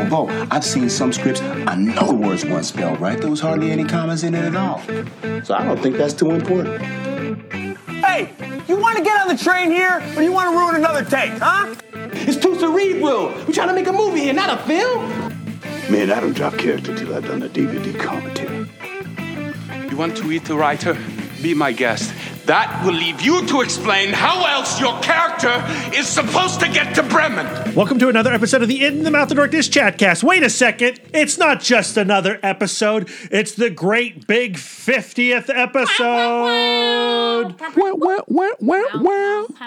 although I've seen some scripts, I know words weren't spelled right. There was hardly any commas in it at all. So I don't think that's too important. Hey, you want to get on the train here, or you want to ruin another take, huh? It's too cerebral. We're trying to make a movie here, not a film. Man, I don't drop character till I've done a DVD commentary. You want to eat the writer? Be my guest. That will leave you to explain how else your character is supposed to get to Bremen. Welcome to another episode of the In the Mouth of Dorkness Chatcast. Wait a second. It's not just another episode. It's the great big 50th episode.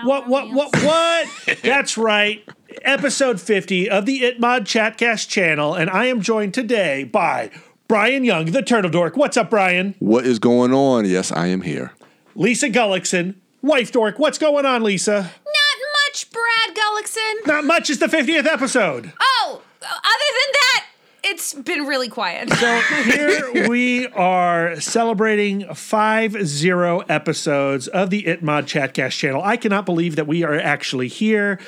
What? That's right. Episode 50 of the It Mod Chatcast channel. And I am joined today by Brian Young, the Turtle Dork. What's up, Brian? What is going on? Yes, I am here. Lisa Gullickson, wife dork. What's going on, Lisa? Not much, Brad Gullickson. Not much. It's the 50th episode. Oh, other than that, it's been really quiet. So here we are celebrating 50 episodes of the It Mod Chatcast channel. I cannot believe that we are actually here.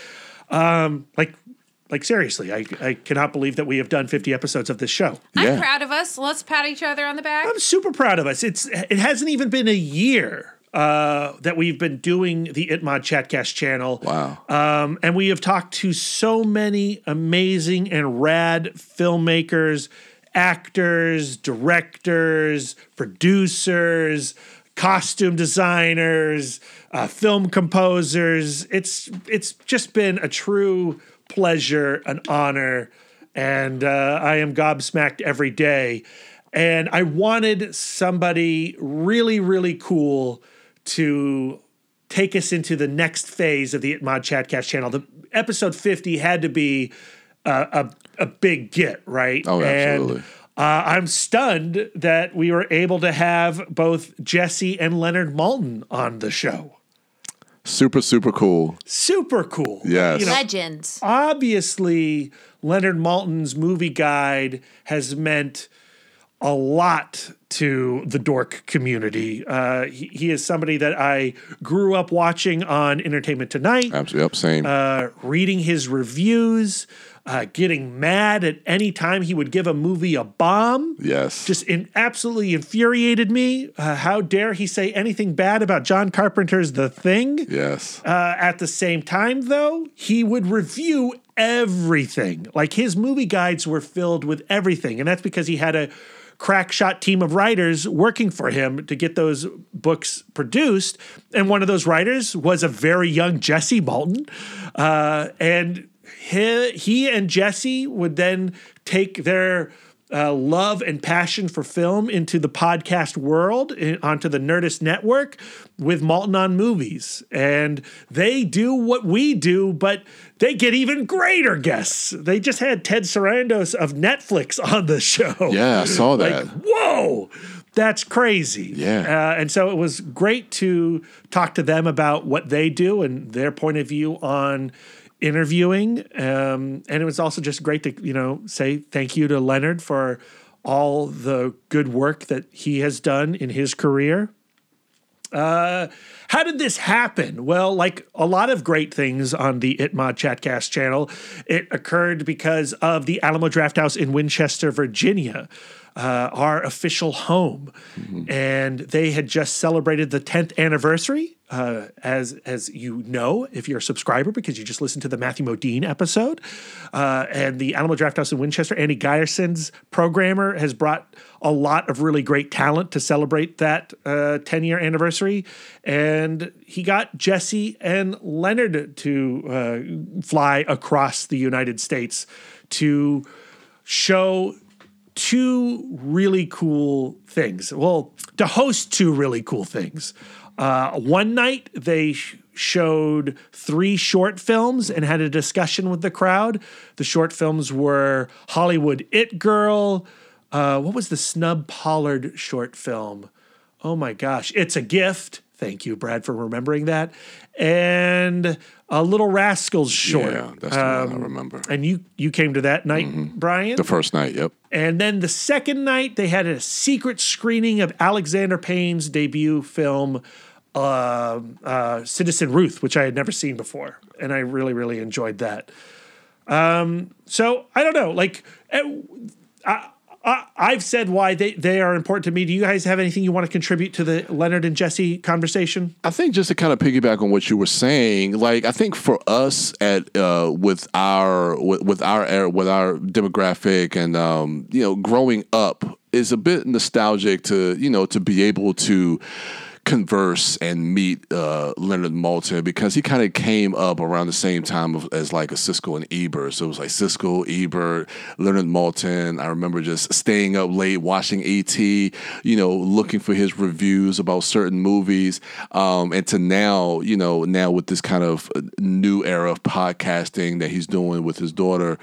Seriously, I cannot believe that we have done 50 episodes of this show. Yeah. I'm proud of us. Let's pat each other on the back. I'm super proud of us. It hasn't even been a year that we've been doing the It Mod Chatcast channel. Wow. And we have talked to so many amazing and rad filmmakers, actors, directors, producers, costume designers, film composers. It's just been a true pleasure, an honor, and I am gobsmacked every day. And I wanted somebody really, really cool to take us into the next phase of the It Mod Chatcast channel. The episode 50 had to be a big get, right? Oh, absolutely. And I'm stunned that we were able to have both Jesse and Leonard Maltin on the show. Super cool. Yes. Legends. Obviously, Leonard Maltin's movie guide has meant a lot to the dork community. He is somebody that I grew up watching on Entertainment Tonight. Absolutely, same. Reading his reviews, getting mad at any time he would give a movie a bomb. Yes. Just absolutely infuriated me. How dare he say anything bad about John Carpenter's The Thing? Yes. At the same time, though, he would review everything. Like, his movie guides were filled with everything, and that's because he had a crack shot team of writers working for him to get those books produced. And one of those writers was a very young Jesse Maltin. And he and Jesse would then take their love and passion for film into the podcast world, onto the Nerdist Network with Maltin on Movies. And they do what we do, but they get even greater guests. They just had Ted Sarandos of Netflix on the show. Yeah, I saw that. Like, whoa, that's crazy. Yeah. And so it was great to talk to them about what they do and their point of view on interviewing, and it was also just great to, say thank you to Leonard for all the good work that he has done in his career. How did this happen? Well, like a lot of great things on the It Mod Chatcast channel, it occurred because of the Alamo Drafthouse in Winchester, Virginia, our official home. Mm-hmm. And they had just celebrated the 10th anniversary, as you know, if you're a subscriber, because you just listened to the Matthew Modine episode. And the Alamo Drafthouse in Winchester, Andy Gyerison's programmer, has brought a lot of really great talent to celebrate that 10-year anniversary. And he got Jesse and Leonard to fly across the United States to show two really cool things. Well, to host two really cool things. One night they showed three short films and had a discussion with the crowd. The short films were Hollywood It Girl. What was the Snub Pollard short film? Oh my gosh, It's a Gift. Thank you, Brad, for remembering that. And a Little Rascals short. Yeah, that's the one I remember. And you came to that night, mm-hmm. Brian? The first night, yep. And then the second night, they had a secret screening of Alexander Payne's debut film, Citizen Ruth, which I had never seen before. And I really, really enjoyed that. So I don't know. Like, I've said why they are important to me. Do you guys have anything you want to contribute to the Leonard and Jesse conversation? I think just to kind of piggyback on what you were saying, like I think for us at with our demographic and growing up is a bit nostalgic to to be able to converse and meet Leonard Maltin, because he kind of came up around the same time as like a Siskel and Ebert. So it was like Siskel, Ebert, Leonard Maltin. I remember just staying up late watching ET, looking for his reviews about certain movies. And to now, now with this kind of new era of podcasting that he's doing with his daughter,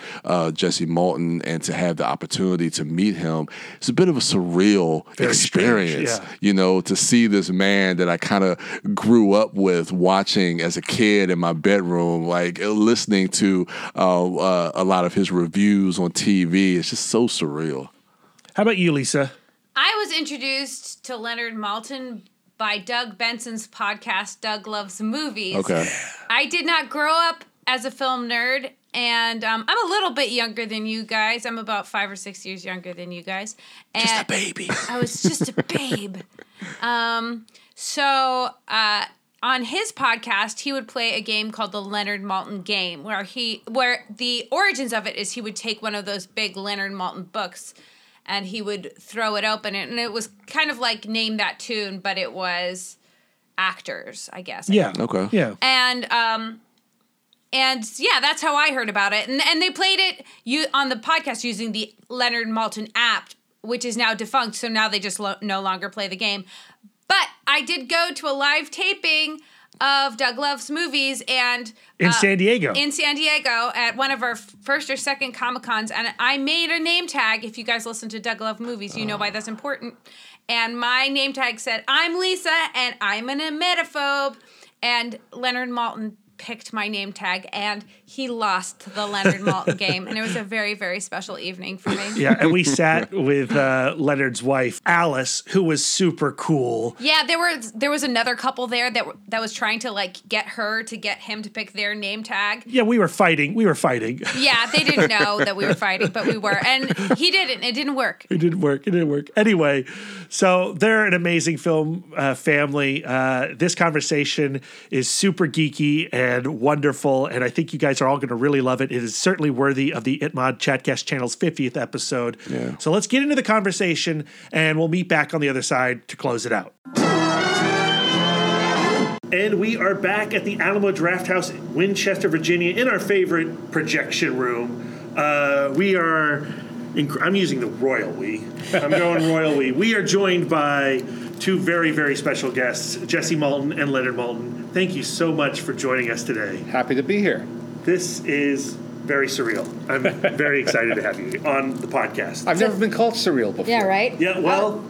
Jesse Maltin, and to have the opportunity to meet him, it's a bit of a surreal experience, yeah. To see this man that I kind of grew up with watching as a kid in my bedroom, like listening to a lot of his reviews on TV. It's just so surreal. How about you, Lisa? I was introduced to Leonard Maltin by Doug Benson's podcast, Doug Loves Movies. Okay. I did not grow up as a film nerd, and I'm a little bit younger than you guys. I'm about 5 or 6 years younger than you guys. And just a baby. I was just a babe. So on his podcast, he would play a game called the Leonard Maltin Game, where the origins of it is he would take one of those big Leonard Maltin books and he would throw it open. And it was kind of like Name That Tune, but it was actors, I guess. Yeah. Okay. Yeah. And yeah, that's how I heard about it. And they played it on the podcast using the Leonard Maltin app, which is now defunct, so now they just no longer play the game. But I did go to a live taping of Doug Loves Movies and in San Diego. In San Diego at one of our first or second Comic-Cons, and I made a name tag. If you guys listen to Doug Loves Movies, you know why that's important. And my name tag said, "I'm Lisa, and I'm an emetophobe." And Leonard Maltin picked my name tag, and he lost the Leonard Maltin Game, and it was a very, very special evening for me. Yeah, and we sat with Leonard's wife, Alice, who was super cool. Yeah, there was another couple there that was trying to like get her to get him to pick their name tag. Yeah, we were fighting. Yeah, they didn't know that we were fighting, but we were, and he didn't. It didn't work. It didn't work. Anyway, so they're an amazing film family. This conversation is super geeky and wonderful, and I think you guys are all going to really love it. It is certainly worthy of the It Mod Chatcast Channel's 50th episode. Yeah. So let's get into the conversation, and we'll meet back on the other side to close it out. And we are back at the Alamo Drafthouse in Winchester, Virginia, in our favorite projection room. I'm using the royal we. I'm going royal we. We are joined by two very, very special guests, Jesse Maltin and Leonard Maltin. Thank you so much for joining us today. Happy to be here. This is very surreal. I'm very excited to have you on the podcast. I've never been called surreal before. Yeah, right? Yeah, well,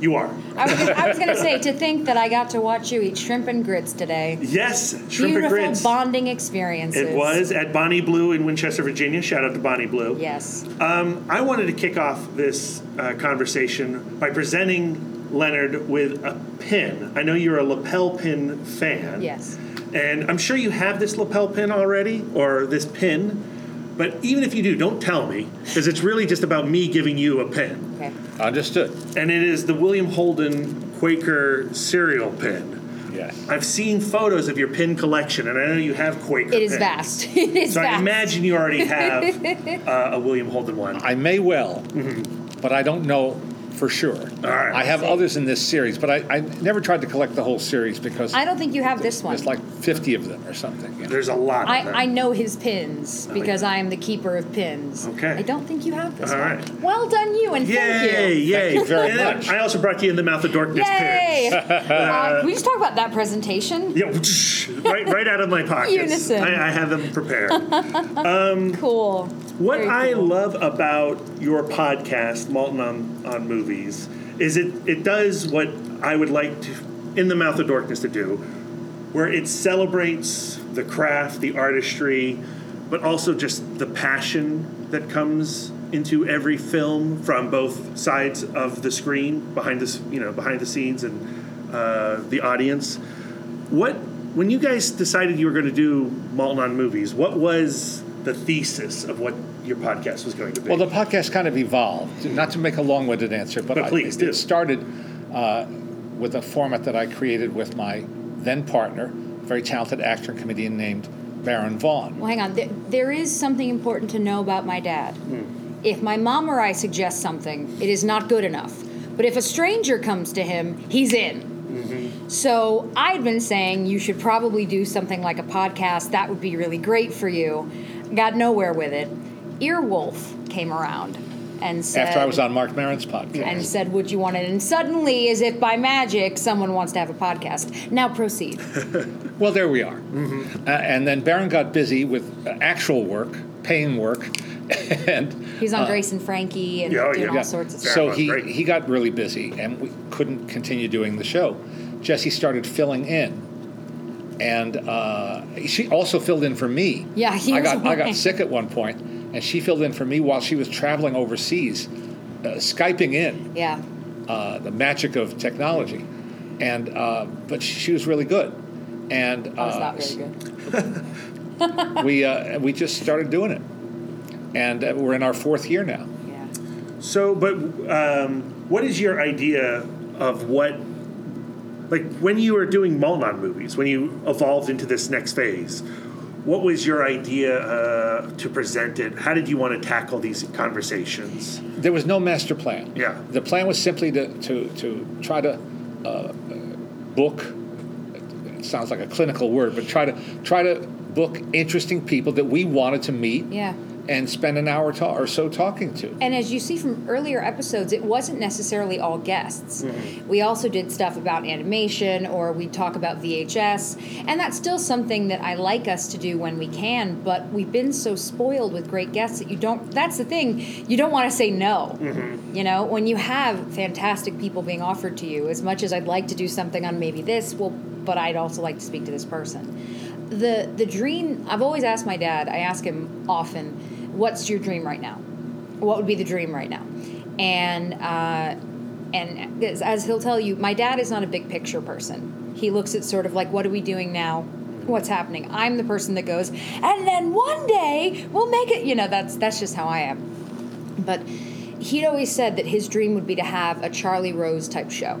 you are. I was going to say, to think that I got to watch you eat shrimp and grits today. Yes, beautiful bonding experiences. It was at Bonnie Blue in Winchester, Virginia. Shout out to Bonnie Blue. Yes. I wanted to kick off this conversation by presenting Leonard with a pin. I know you're a lapel pin fan. Yes. And I'm sure you have this lapel pin already, or this pin. But even if you do, don't tell me, because it's really just about me giving you a pin. Okay. Understood. And it is the William Holden Quaker cereal pin. Yes. I've seen photos of your pin collection, and I know you have Quaker pins. It is vast. It is vast. So I imagine you already have a William Holden one. I may well, but I don't know for sure. All right. I have others in this series, but I never tried to collect the whole series because I don't think you have this one. There's like 50 of them or something. Yeah. There's a lot of them. I know his pins because I am the keeper of pins. Okay. I don't think you have this one. All right. Well done, you, and thank you. Yay. Thank you very much. I also brought you In the Mouth of Dorkness pins. Can we just talk about that presentation? Yeah, right out of my pockets. Unison. I have them prepared. Cool. What cool. I love about your podcast, Maltin on Movies, is it does what I would like to, In the Mouth of Dorkness, to do, where it celebrates the craft, the artistry, but also just the passion that comes into every film from both sides of the screen, behind the scenes and the audience. When you guys decided you were going to do Maltin on Movies, what was the thesis of what your podcast was going to be? Well, the podcast kind of evolved. Not to make a long-winded answer, but please do. It started with a format that I created with my then partner, a very talented actor and comedian named Baron Vaughn. Well, hang on. There is something important to know about my dad. If my mom or I suggest something, it is not good enough. But if a stranger comes to him, he's in. Mm-hmm. So I'd been saying you should probably do something like a podcast. That would be really great for you. Got nowhere with it. Earwolf came around and said... After I was on Mark Maron's podcast. And said, would you want it? And suddenly, as if by magic, someone wants to have a podcast. Now proceed. Well, there we are. Mm-hmm. And then Baron got busy with actual work, paying work. And he's on Grace and Frankie and doing all sorts of stuff. So he got really busy, and we couldn't continue doing the show. Jesse started filling in, and she also filled in for me. Yeah, I got sick at one point, and she filled in for me while she was traveling overseas, Skyping in. Yeah, the magic of technology, and but she was really good, and I was not really good. we just started doing it. And we're in our fourth year now. Yeah. So, but what is your idea of what, like when you were doing Maltin on Movies, when you evolved into this next phase, what was your idea to present it? How did you want to tackle these conversations? There was no master plan. Yeah. The plan was simply to try to book, it sounds like a clinical word, but try to book interesting people that we wanted to meet. Yeah. And spend an hour or so talking to. And as you see from earlier episodes, it wasn't necessarily all guests. Mm-hmm. We also did stuff about animation, or we talk about VHS. And that's still something that I like us to do when we can, but we've been so spoiled with great guests that you don't... That's the thing. You don't want to say no. Mm-hmm. You know, when you have fantastic people being offered to you, as much as I'd like to do something on maybe this, well, but I'd also like to speak to this person. The dream... I've always asked my dad, I ask him often... What's your dream right now? What would be the dream right now? And as he'll tell you, my dad is not a big picture person. He looks at sort of like, what are we doing now? What's happening? I'm the person that goes, and then one day we'll make it. You know, that's just how I am. But he'd always said that his dream would be to have a Charlie Rose type show.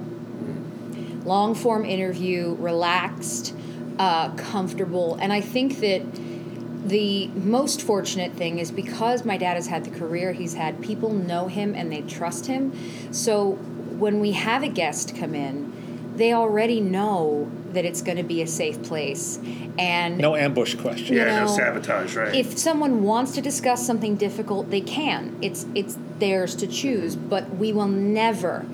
Long form interview, relaxed, comfortable. And I think that the most fortunate thing is because my dad has had the career he's had, people know him and they trust him. So when we have a guest come in, they already know that it's going to be a safe place. And no ambush questions. No sabotage, right? If someone wants to discuss something difficult, they can. It's theirs to choose, but we will never,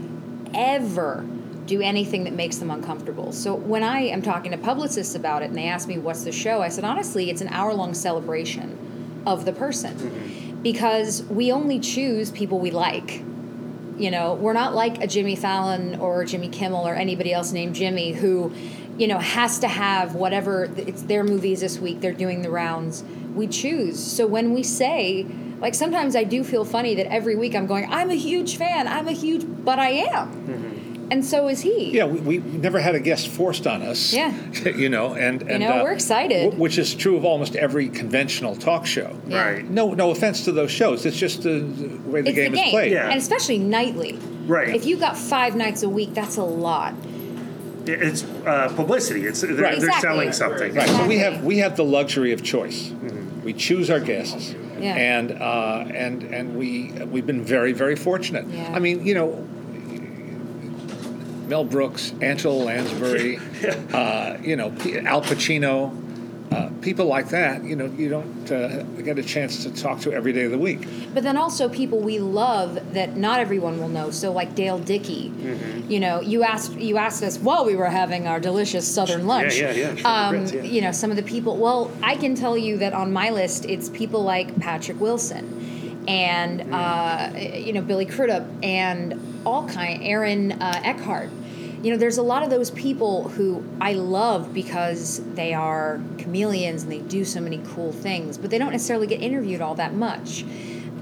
ever do anything that makes them uncomfortable. So when I am talking to publicists about it and they ask me, what's the show? I said, honestly, it's an hour-long celebration of the person. Mm-hmm. Because we only choose people we like. You know, we're not like a Jimmy Fallon or Jimmy Kimmel or anybody else named Jimmy who, you know, has to have whatever, it's their movies this week, they're doing the rounds. We choose. So when we say, like sometimes I do feel funny that every week I'm going, I'm a huge fan, but I am. Mm-hmm. And so is he. Yeah, we never had a guest forced on us. Yeah. You know, and we're excited. Which is true of almost every conventional talk show. Yeah. Right. No offense to those shows. It's just the way the game is played. Yeah. And especially nightly. Right. If you got 5 nights a week, that's a lot. It's publicity. It's they're selling something. Right. Exactly. So we have the luxury of choice. Mm-hmm. We choose our guests. Yeah. And we've been very, very fortunate. Yeah. I mean, you know, Mel Brooks, Angela Lansbury, you know, Al Pacino, people like that. You know, you don't get a chance to talk to every day of the week. But then also people we love that not everyone will know. So like Dale Dickey, mm-hmm. You know, you asked us while we were having our delicious Southern lunch. Yeah. You know, some of the people. Well, I can tell you that on my list, it's people like Patrick Wilson, and you know, Billy Crudup, and all kind. Aaron Eckhart. You know, there's a lot of those people who I love because they are chameleons and they do so many cool things, but they don't necessarily get interviewed all that much.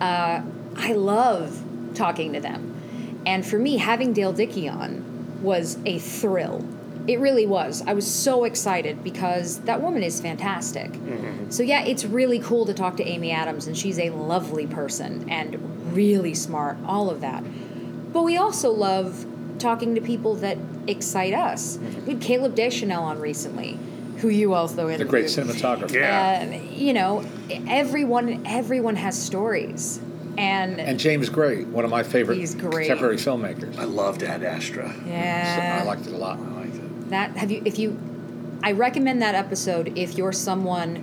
I love talking to them. And for me, having Dale Dickey on was a thrill. It really was. I was so excited because that woman is fantastic. Mm-hmm. So yeah, it's really cool to talk to Amy Adams, and she's a lovely person and really smart, all of that. But we also love talking to people that excite us. Mm-hmm. We had Caleb Deschanel on recently, who you also interviewed. The great cinematographer. Yeah. You know, everyone has stories. And James Gray, one of my favorite contemporary filmmakers. I loved Ad Astra. Yeah. So I liked it a lot. I recommend that episode if you're someone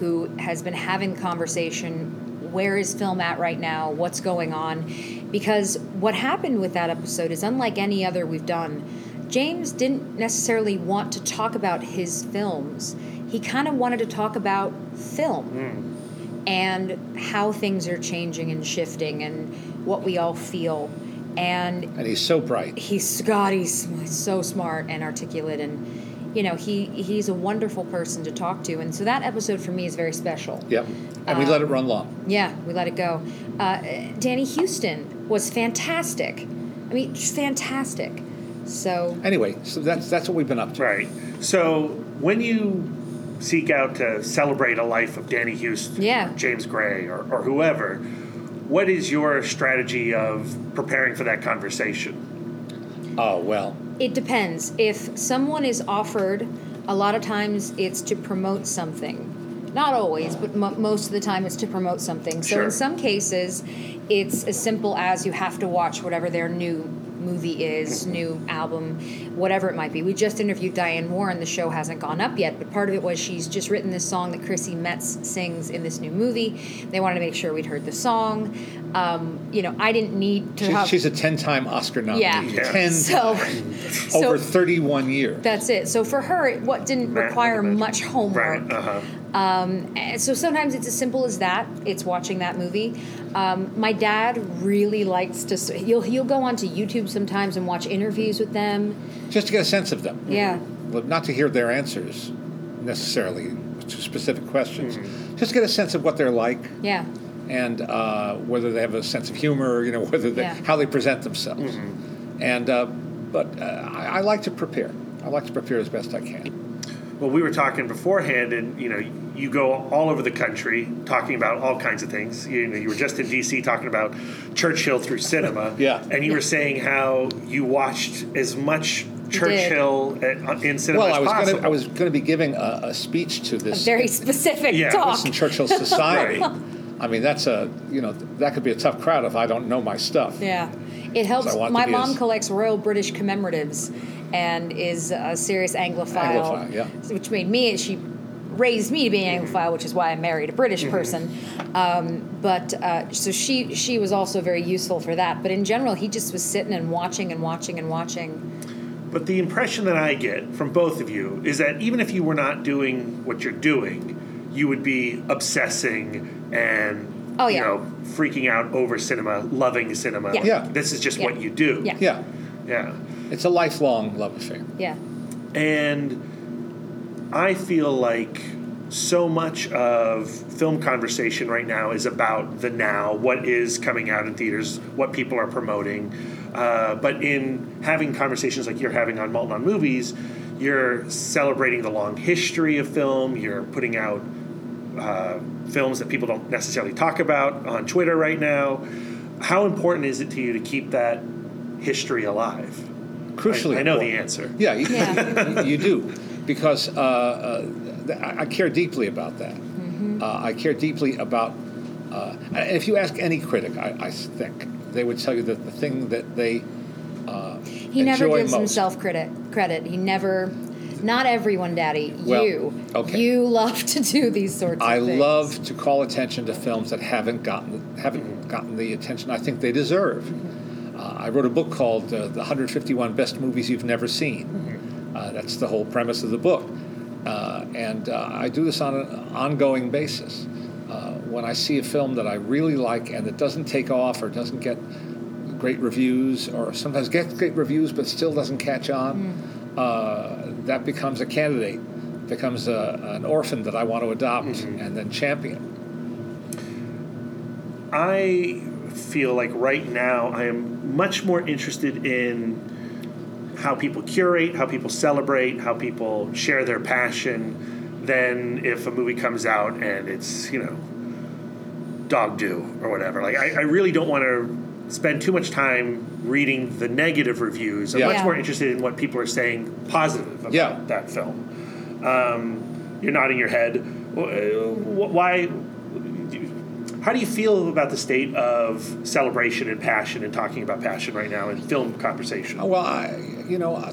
who has been having the conversation, where is film at right now, what's going on, because what happened with that episode is unlike any other we've done. James didn't necessarily want to talk about his films. He kind of wanted to talk about film and how things are changing and shifting and what we all feel. And he's so bright. He's so smart and articulate, and you know he's a wonderful person to talk to. And so that episode for me is very special. Yep, and we let it run long. Yeah, we let it go. Danny Houston was fantastic. I mean, fantastic. So anyway, so that's what we've been up to. Right. So when you seek out to celebrate a life of Danny Houston, or James Gray, or whoever, what is your strategy of preparing for that conversation? Oh, well. It depends. If someone is offered, a lot of times it's to promote something. Not always, but most of the time it's to promote something. So in some cases, it's as simple as you have to watch whatever their new movie is, new album, whatever it might be. We just interviewed Diane Warren. The show hasn't gone up yet, but part of it was she's just written this song that Chrissy Metz sings in this new movie. They wanted to make sure we'd heard the song. I didn't need to. She's a 10-time Oscar nominee. Yeah. 10 over 31 years. That's it. So for her, it didn't require much homework. Right. Uh-huh. So sometimes it's as simple as that. It's watching that movie. My dad really likes to. He'll go onto YouTube sometimes and watch interviews with them, just to get a sense of them. Yeah. But not to hear their answers necessarily to specific questions. Mm-hmm. Just get a sense of what they're like. Yeah. And whether they have a sense of humor, whether how they present themselves, mm-hmm. but I like to prepare. I like to prepare as best I can. Well, we were talking beforehand, and you go all over the country talking about all kinds of things. You were just in D.C. talking about Churchill through cinema, and you were saying how you watched as much Churchill in cinema as possible. I was going to be giving a speech to this, a very specific talk. This in Churchill Society. Right. I mean, that's that could be a tough crowd if I don't know my stuff. Yeah. It helps. My mom collects Royal British Commemoratives and is a serious Anglophile. Anglophile, yeah. Which made me, she raised me to be an Anglophile, which is why I married a British person. So she was also very useful for that. But in general, he just was sitting and watching and watching and watching. But the impression that I get from both of you is that even if you were not doing what you're doing, you would be obsessing and freaking out over cinema, loving cinema. Yeah. Yeah. This is just what you do. Yeah. Yeah. Yeah. It's a lifelong love affair. Yeah. And I feel like so much of film conversation right now is about the now, what is coming out in theaters, what people are promoting. But in having conversations like you're having on Maltin on Movies, you're celebrating the long history of film, you're putting out films that people don't necessarily talk about on Twitter right now. How important is it to you to keep that history alive? Crucially, I know the answer. Yeah, you do, because I care deeply about that. Mm-hmm. I care deeply about. And if you ask any critic, I think they would tell you that the thing that they he never gives himself credit. He never. Not everyone, Daddy. You love to do these sorts of things. I love to call attention to films that haven't gotten the attention I think they deserve. Mm-hmm. I wrote a book called "The 151 Best Movies You've Never Seen." Mm-hmm. That's the whole premise of the book, and I do this on an ongoing basis. When I see a film that I really like and that doesn't take off or doesn't get great reviews, or sometimes gets great reviews but still doesn't catch on. Mm-hmm. That becomes a candidate, becomes an orphan that I want to adopt and then champion. I feel like right now I am much more interested in how people curate, how people celebrate, how people share their passion than if a movie comes out and it's, you know, dog do or whatever. Like, I really don't want to spend too much time reading the negative reviews. I'm much more interested in what people are saying positive about that film. You're nodding your head. Why? How do you feel about the state of celebration and passion and talking about passion right now in film conversation? Well,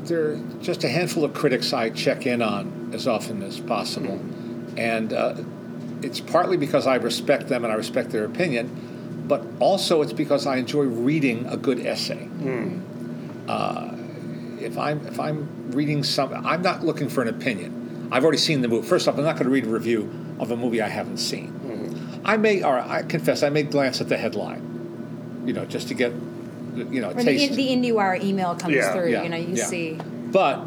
there are just a handful of critics I check in on as often as possible. Mm-hmm. And it's partly because I respect them and I respect their opinion, but also it's because I enjoy reading a good essay. Mm-hmm. If I'm reading something, I'm not looking for an opinion. I've already seen the movie. First off, I'm not going to read a review of a movie I haven't seen. I confess, I may glance at the headline, just to get, a taste. The IndieWire email comes through, see. But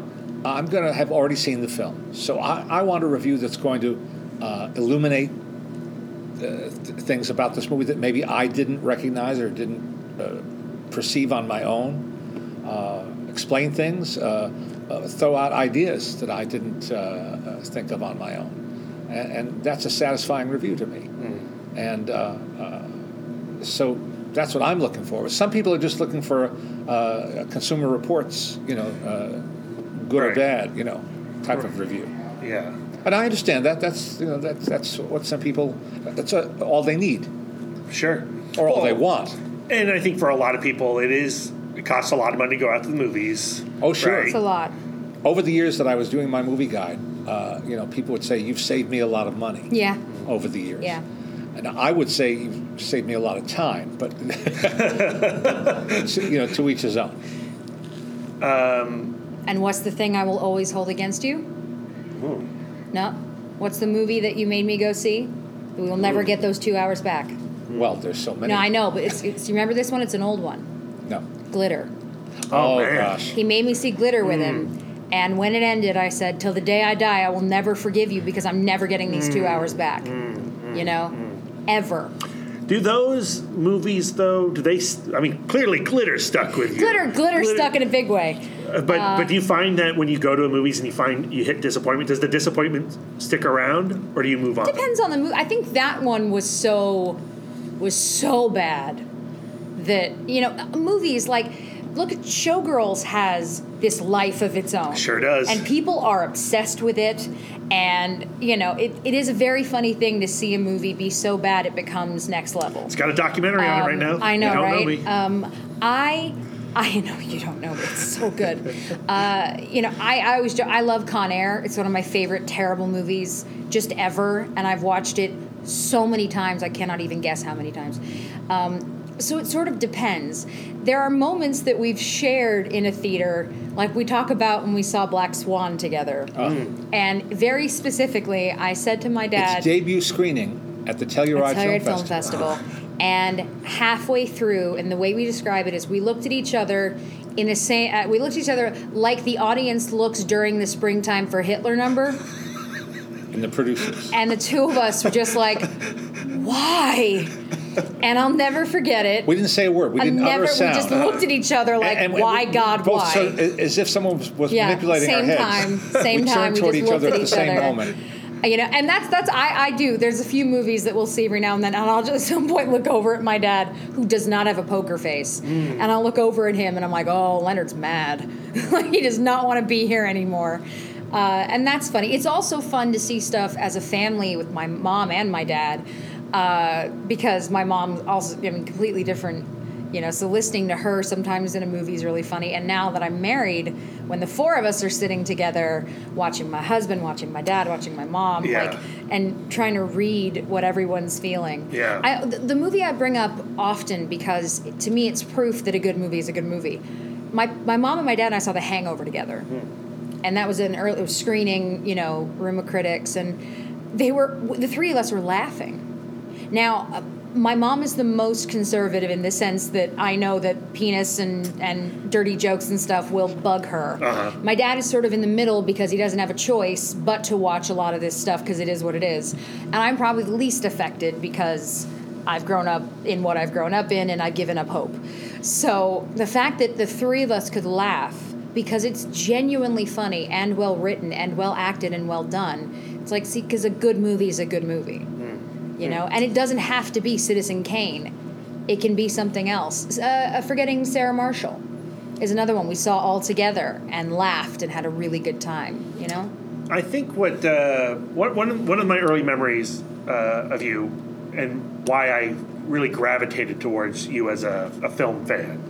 I'm going to have already seen the film. So I want a review that's going to illuminate things about this movie that maybe I didn't recognize or didn't perceive on my own, explain things, throw out ideas that I didn't think of on my own. And that's a satisfying review to me. Mm. And so that's what I'm looking for. Some people are just looking for Consumer Reports, good or bad, type of review. Yeah. And I understand that. That's what some people. That's all they need. Sure. Or all they want. And I think for a lot of people, it costs a lot of money to go out to the movies. Oh, sure, right? It's a lot. Over the years that I was doing my movie guide, people would say, you've saved me a lot of money over the years. Yeah. And I would say, you've saved me a lot of time, but, to each his own. And what's the thing I will always hold against you? Ooh. No? What's the movie that you made me go see? We will never get those 2 hours back. Well, there's so many. No, I know, but it's you remember this one? It's an old one. No. Glitter. Oh, gosh. He made me see Glitter with him. And when it ended, I said, till the day I die, I will never forgive you because I'm never getting these 2 hours back, ever. Do those movies, though, clearly Glitter stuck with you. Glitter stuck in a big way. But do you find that when you go to a movies and you hit disappointment, does the disappointment stick around or do you move on? Depends on the movie. I think that one was so bad that, movies like... Look, Showgirls has this life of its own. Sure does. And people are obsessed with it. And, it is a very funny thing to see a movie be so bad it becomes next level. It's got a documentary on it right now. I know, you don't right? Know me. I know you don't know me. It's so good. I love Con Air. It's one of my favorite terrible movies just ever. And I've watched it so many times. I cannot even guess how many times. So it sort of depends. There are moments that we've shared in a theater, like we talk about when we saw Black Swan together. And very specifically, I said to my dad... Its debut screening at the Telluride Film Festival. And halfway through, and the way we describe it is we looked at each other... we looked at each other like the audience looks during the Springtime for Hitler number. And the producers. And the two of us were just like, why? And I'll never forget it. We didn't say a word. We didn't utter a sound. We just looked at each other like, and why, God, both why? As if someone was manipulating our heads. Same time. We just looked at each other. At the same moment. And that's I do. There's a few movies that we'll see every now and then, and I'll just at some point look over at my dad, who does not have a poker face, and I'll look over at him, and I'm like, oh, Leonard's mad. He does not want to be here anymore. And that's funny. It's also fun to see stuff as a family with my mom and my dad. Because my mom also, completely different, so listening to her sometimes in a movie is really funny. And now that I'm married, when the four of us are sitting together, watching my husband, watching my dad, watching my mom, and trying to read what everyone's feeling. Yeah. The movie I bring up often because, to me, it's proof that a good movie is a good movie. My mom and my dad and I saw The Hangover together. Mm. And that was an early screening, Room of Critics. And the three of us were laughing. Now, my mom is the most conservative in the sense that I know that penis and dirty jokes and stuff will bug her. Uh-huh. My dad is sort of in the middle because he doesn't have a choice but to watch a lot of this stuff because it is what it is. And I'm probably the least affected because I've grown up in what I've grown up in and I've given up hope. So the fact that the three of us could laugh because it's genuinely funny and well written and well acted and well done. It's like, see, because a good movie is a good movie, you know? And it doesn't have to be Citizen Kane. It can be something else. Forgetting Sarah Marshall is another one we saw all together and laughed and had a really good time, you know? I think one of my early memories of you and why I really gravitated towards you as a film fan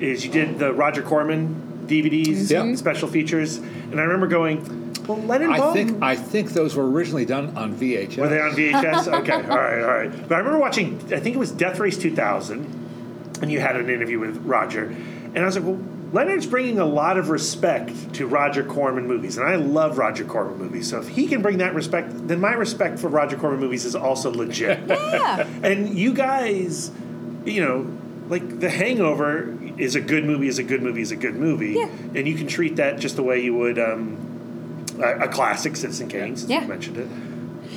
is you did the Roger Corman DVDs, special features, and I remember going, well, Leonard Maltin. I think those were originally done on VHS. Were they on VHS? Okay, all right. But I remember watching, I think it was Death Race 2000, and you had an interview with Roger, and I was like, well, Leonard's bringing a lot of respect to Roger Corman movies, and I love Roger Corman movies. So if he can bring that respect, then my respect for Roger Corman movies is also legit. Yeah. And you guys, you know, like The Hangover is a good movie. Yeah. And you can treat that just the way you would a classic, Citizen Kane, since you mentioned it.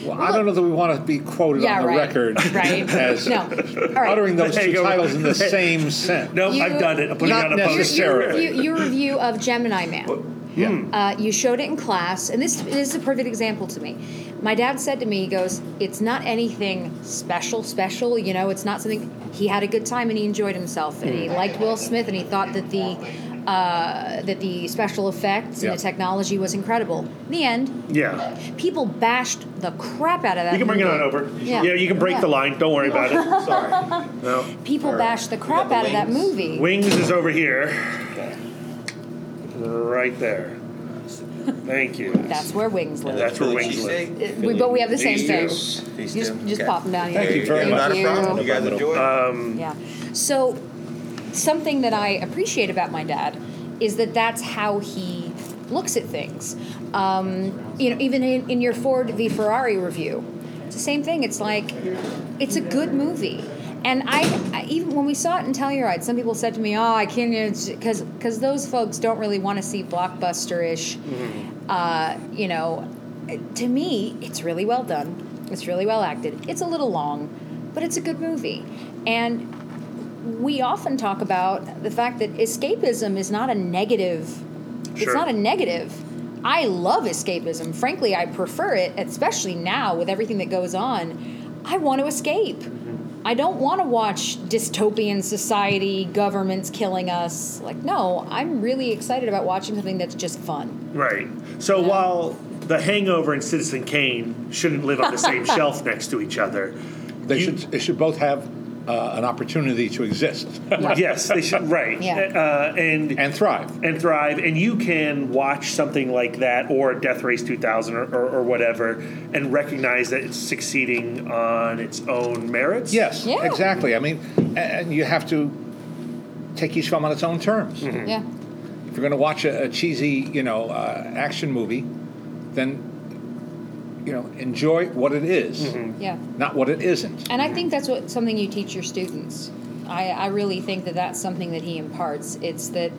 Well, I don't know that we want to be quoted on the record as uttering those two titles in the same sentence. No, I've done it. I'm putting it on a poster. Your review of Gemini Man. You showed it in class, and this is a perfect example to me. My dad said to me, he goes, it's not anything special, you know, it's not something. He had a good time, and he enjoyed himself, and he liked Will Smith, and he thought that the special effects and the technology was incredible. In the end, people bashed the crap out of that. You can bring it on over. Yeah, you can break the line. Don't worry about it. Sorry. No. People bashed the crap out of that movie. Wings is over here. Okay. Right there. Thank you. That's where Wings live. That's where Wings live. But we have the same thing. Just pop them down here. Thank you very much. Not a problem. You guys enjoy it. So something that I appreciate about my dad is that that's how he looks at things. You know, even in your Ford v. Ferrari review, it's the same thing. It's like, it's a good movie. And I even when we saw it in Telluride, some people said to me, I can't, because those folks don't really want to see blockbuster-ish. You know, to me, it's really well done. It's really well acted. It's a little long, but it's a good movie. And we often talk about the fact that escapism is not a negative. Sure. It's not a negative. I love escapism. Frankly, I prefer it, especially now with everything that goes on. I want to escape. I don't want to watch dystopian society, governments killing us. Like, no, I'm really excited about watching something that's just fun. Right. So while The Hangover and Citizen Kane shouldn't live on the same shelf next to each other, they should both have an opportunity to exist. Yes, they should. Right. Yeah. And thrive. And thrive. And you can watch something like that or Death Race 2000 or whatever and recognize that it's succeeding on its own merits. Yes, exactly. I mean, and you have to take each film on its own terms. Mm-hmm. Yeah. If you're going to watch a cheesy, you know, action movie, then, you know, enjoy what it is, not what it isn't. And I think that's something you teach your students. I really think that that's something that he imparts. It's that,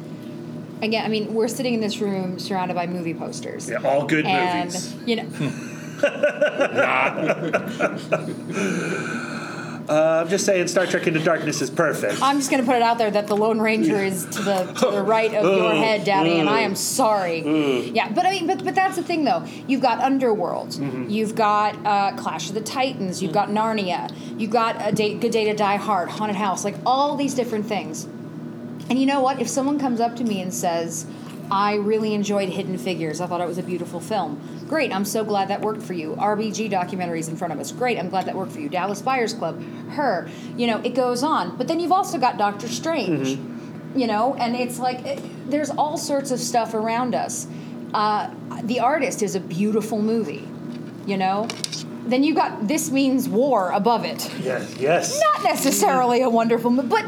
again, I mean, we're sitting in this room surrounded by movie posters. Yeah, all good movies. You know. I'm just saying Star Trek Into Darkness is perfect. I'm just going to put it out there that the Lone Ranger is to the right of your head, Daddy, and I am sorry. Yeah, but I mean, but that's the thing, though. You've got Underworld. Mm-hmm. You've got Clash of the Titans. You've got Narnia. You've got Good Day to Die Hard, Haunted House, like all these different things. And you know what? If someone comes up to me and says, I really enjoyed Hidden Figures. I thought it was a beautiful film. Great, I'm so glad that worked for you. RBG documentaries in front of us. Great, I'm glad that worked for you. Dallas Buyers Club, Her. You know, it goes on. But then you've also got Doctor Strange. Mm-hmm. You know, and it's like there's all sorts of stuff around us. The Artist is a beautiful movie, you know. Then you got This Means War above it. Yes. Not necessarily a wonderful movie, but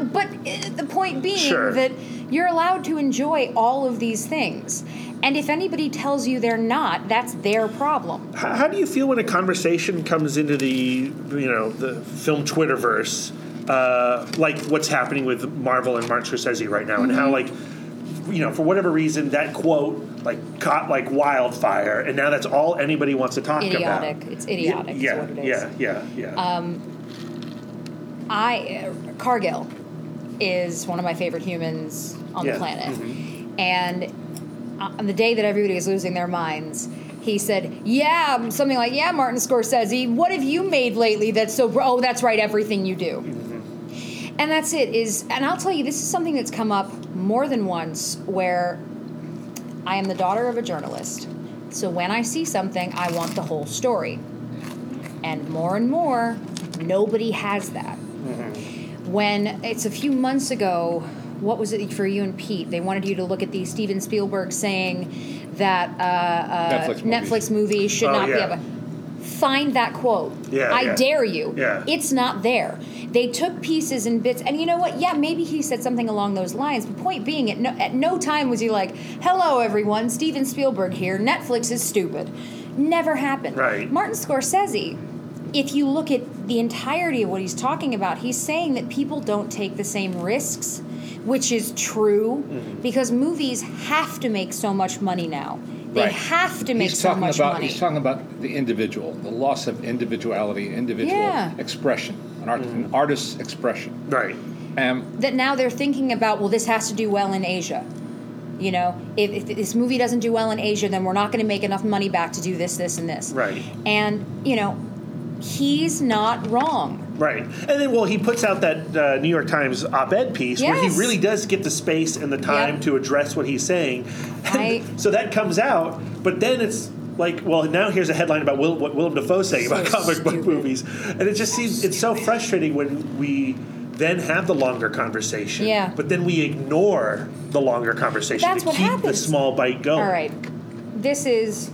the point being that you're allowed to enjoy all of these things. And if anybody tells you they're not, that's their problem. How do you feel when a conversation comes into the film Twitterverse, like what's happening with Marvel and Martin Scorsese right now, and how, like, you know, for whatever reason, that quote, like, caught like wildfire, and now that's all anybody wants to talk about. It's idiotic. Yeah, is what it is. Yeah. Cargill is one of my favorite humans on the planet. Mm-hmm. And on the day that everybody was losing their minds, he said, yeah, something like, yeah, Martin Scorsese, what have you made lately that's so... Oh, that's right, everything you do. Mm-hmm. And that's it. And I'll tell you, this is something that's come up more than once where I am the daughter of a journalist. So when I see something, I want the whole story. And more, nobody has that. Mm-hmm. When it's a few months ago... What was it for you and Pete? They wanted you to look at the Steven Spielberg saying that Netflix movie should not be able to find that quote. I dare you. Yeah. It's not there. They took pieces and bits. And you know what? Yeah, maybe he said something along those lines. But point being, at no time was he like, hello, everyone, Steven Spielberg here. Netflix is stupid. Never happened. Right. Martin Scorsese, if you look at the entirety of what he's talking about, he's saying that people don't take the same risks, which is true, mm-hmm. because movies have to make so much money now. They have to make so much money. He's talking about the individual, the loss of individuality, expression, an artist's expression. Right. That now they're thinking about, well, this has to do well in Asia. You know, if this movie doesn't do well in Asia, then we're not going to make enough money back to do this, this, and this. Right. And, you know, he's not wrong. Right. And then, well, he puts out that New York Times op-ed piece where he really does get the space and the time to address what he's saying. So that comes out, but then it's like, well, now here's a headline about what Willem Dafoe's saying about comic book movies. And it just seems it's so frustrating when we then have the longer conversation, but then we ignore the longer conversation to keep the small bite going. All right. This is...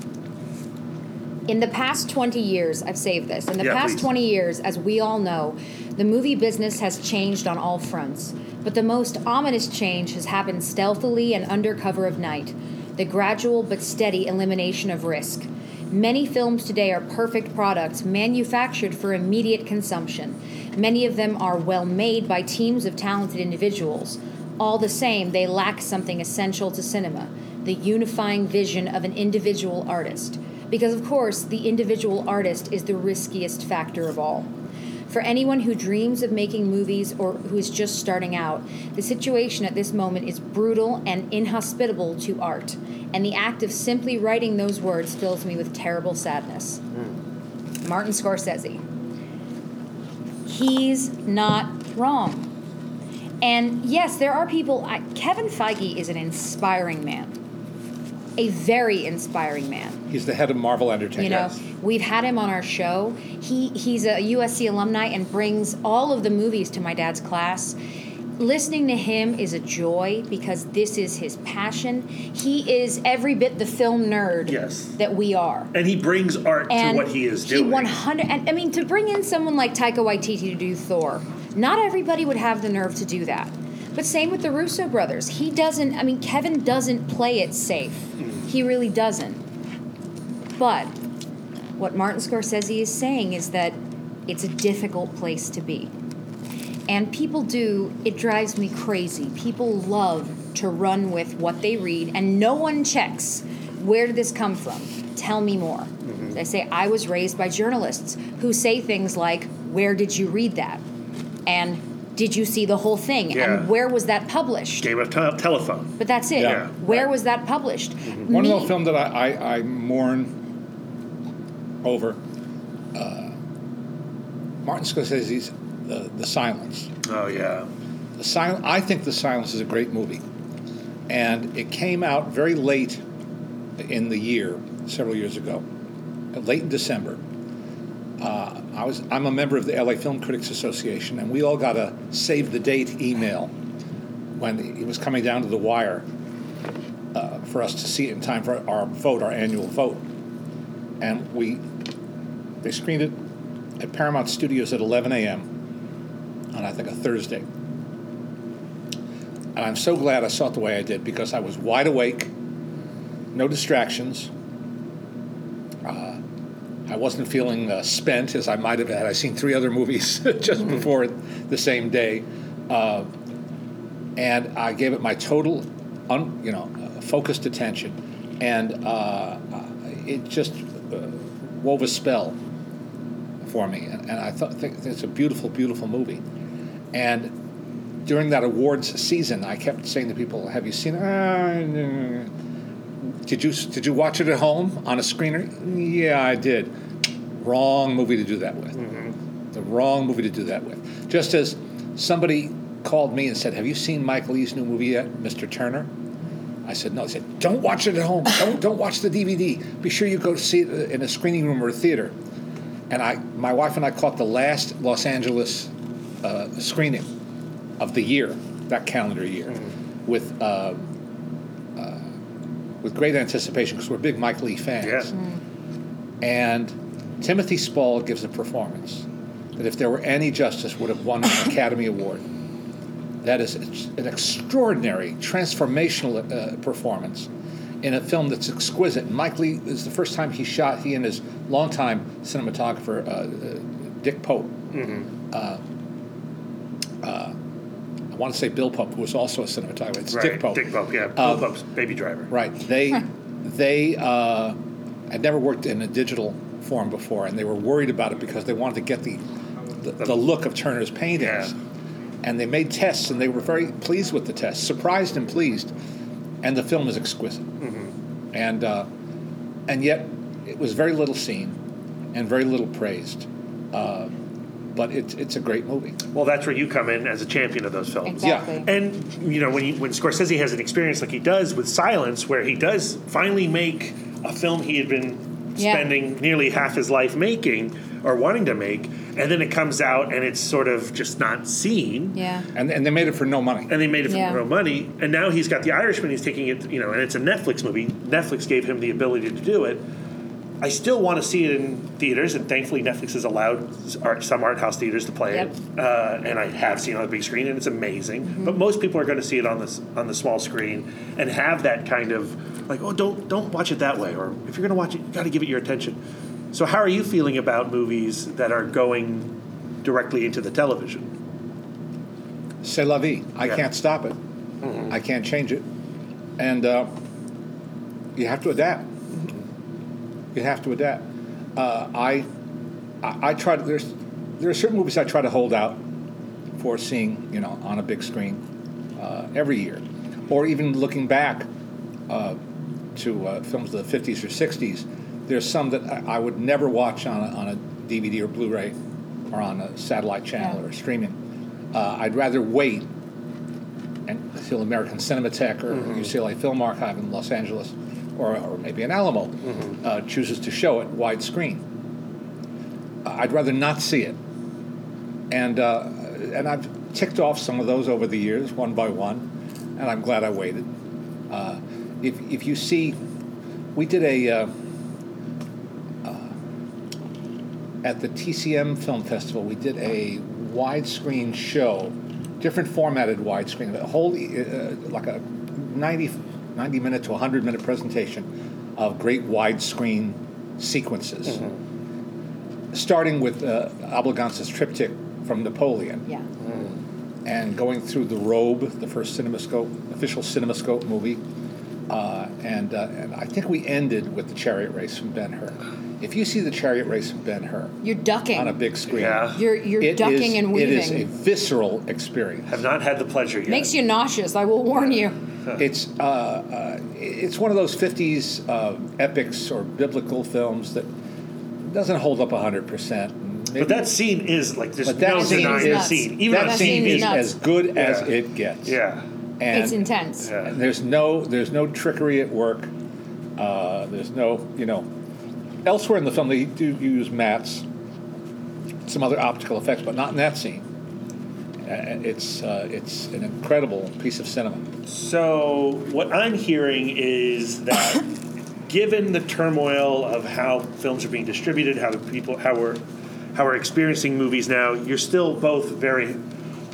In the past 20 years, I've saved this. In the past 20 years, as we all know, the movie business has changed on all fronts. But the most ominous change has happened stealthily and under cover of night. The gradual but steady elimination of risk. Many films today are perfect products manufactured for immediate consumption. Many of them are well made by teams of talented individuals. All the same, they lack something essential to cinema, the unifying vision of an individual artist. Because, of course, the individual artist is the riskiest factor of all. For anyone who dreams of making movies or who is just starting out, the situation at this moment is brutal and inhospitable to art. And the act of simply writing those words fills me with terrible sadness. Mm. Martin Scorsese. He's not wrong. And, yes, there are people... Kevin Feige is an inspiring man. A very inspiring man. He's the head of Marvel Entertainment. You know, we've had him on our show. He's a USC alumni and brings all of the movies to my dad's class. Listening to him is a joy because this is his passion. He is every bit the film nerd that we are. And he brings art to what he is doing. And I mean, to bring in someone like Taika Waititi to do Thor, not everybody would have the nerve to do that. But same with the Russo brothers. Kevin doesn't play it safe. He really doesn't. But what Martin Scorsese is saying is that it's a difficult place to be. And it drives me crazy. People love to run with what they read, and no one checks. Where did this come from? Tell me more. Mm-hmm. They say, I was raised by journalists who say things like, where did you read that? And did you see the whole thing? Yeah. And where was that published? Game of Telephone. But that's it. Yeah. Where was that published? Mm-hmm. One little film that I mourn over, Martin Scorsese's The Silence. Oh, yeah. I think The Silence is a great movie. And it came out very late in the year, several years ago, late in December. I'm a member of the LA Film Critics Association, and we all got a save the date email when it was coming down to the wire for us to see it in time for our annual vote. And they screened it at Paramount Studios at 11 a.m. on, I think, a Thursday. And I'm so glad I saw it the way I did, because I was wide awake, no distractions. I wasn't feeling spent as I might have had. I'd seen three other movies just before the same day. And I gave it my total, focused attention. And it just wove a spell for me. And I think it's a beautiful, beautiful movie. And during that awards season, I kept saying to people, have you seen it? Did you watch it at home on a screener? Yeah, I did. Wrong movie to do that with. Mm-hmm. The wrong movie to do that with. Just as somebody called me and said, have you seen Michael Lee's new movie yet, Mr. Turner? I said, no. He said, don't watch it at home. Don't watch the DVD. Be sure you go to see it in a screening room or a theater. And my wife and I caught the last Los Angeles screening of the year, that calendar year, mm-hmm. With great anticipation because we're big Mike Lee fans. Yeah. Mm-hmm. And Timothy Spall gives a performance that if there were any justice would have won an Academy Award. That is an extraordinary, transformational performance in a film that's exquisite. Mike Lee is the first time he and his longtime cinematographer, Dick Pope, mm-hmm. I want to say Bill Pope, who was also a cinematographer. It's right. Dick Pope. Dick Pope, yeah. Bill Pope's Baby Driver. Right. They had never worked in a digital form before, and they were worried about it because they wanted to get the look of Turner's paintings. Yeah. And they made tests, and they were very pleased with the tests, surprised and pleased. And the film is exquisite. Mm-hmm. And yet it was very little seen and very little praised. But it's a great movie. Well, that's where you come in as a champion of those films. Exactly. Yeah. And, you know, when Scorsese has an experience like he does with Silence, where he does finally make a film he had been spending nearly half his life making or wanting to make, and then it comes out and it's sort of just not seen. Yeah. And they made it for no money. And now he's got The Irishman, he's taking it, you know, and it's a Netflix movie. Netflix gave him the ability to do it. I still want to see it in theaters, and thankfully Netflix has allowed some art house theaters to play it. And I have seen it on the big screen, and it's amazing. Mm-hmm. But most people are going to see it on the small screen and have that kind of, like, oh, don't watch it that way. Or if you're going to watch it, you've got to give it your attention. So how are you feeling about movies that are going directly into the television? C'est la vie. I can't stop it. Mm-hmm. I can't change it. And you have to adapt. You have to adapt. I try to, there are certain movies I try to hold out for seeing, you know, on a big screen every year. Or even looking back to films of the 50s or 60s, there's some that I would never watch on a DVD or Blu-ray or on a satellite channel or streaming. I'd rather wait until American Cinematheque or mm-hmm. UCLA Film Archive in Los Angeles or maybe an Alamo mm-hmm. Chooses to show it widescreen. I'd rather not see it. And I've ticked off some of those over the years, one by one, and I'm glad I waited. If you see, we did a... at the TCM Film Festival, we did a widescreen show, different formatted widescreen, a whole like a 90-minute to 100-minute presentation of great widescreen sequences, mm-hmm. starting with Obliganza's triptych from Napoleon, and going through The Robe, the first CinemaScope, official CinemaScope movie, and I think we ended with The Chariot Race from Ben-Hur. If you see The Chariot Race of Ben-Hur, you're ducking on a big screen. Yeah. You're ducking and weaving. It is a visceral experience. Have not had the pleasure yet. Makes you nauseous. I will warn you. It's one of those 50s epics or biblical films that doesn't hold up 100%. But that scene is like there's no denying the scene. Even that scene is as good as it gets. Yeah, and it's intense. Yeah. And there's no trickery at work. There's no Elsewhere in the film, they do use mats, some other optical effects, but not in that scene. It's an incredible piece of cinema. So what I'm hearing is that, given the turmoil of how films are being distributed, how we're experiencing movies now, you're still both very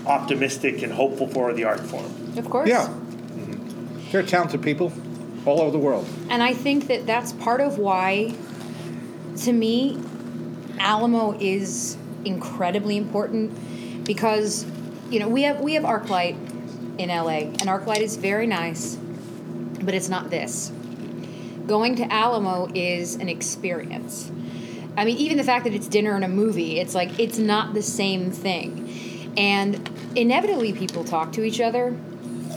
optimistic and hopeful for the art form. Of course. Yeah. Mm-hmm. They're talented people all over the world. And I think that that's part of why... To me, Alamo is incredibly important because, you know, we have ArcLight in LA, and ArcLight is very nice, but it's not this. Going to Alamo is an experience. I mean, even the fact that it's dinner and a movie, it's like it's not the same thing. And inevitably people talk to each other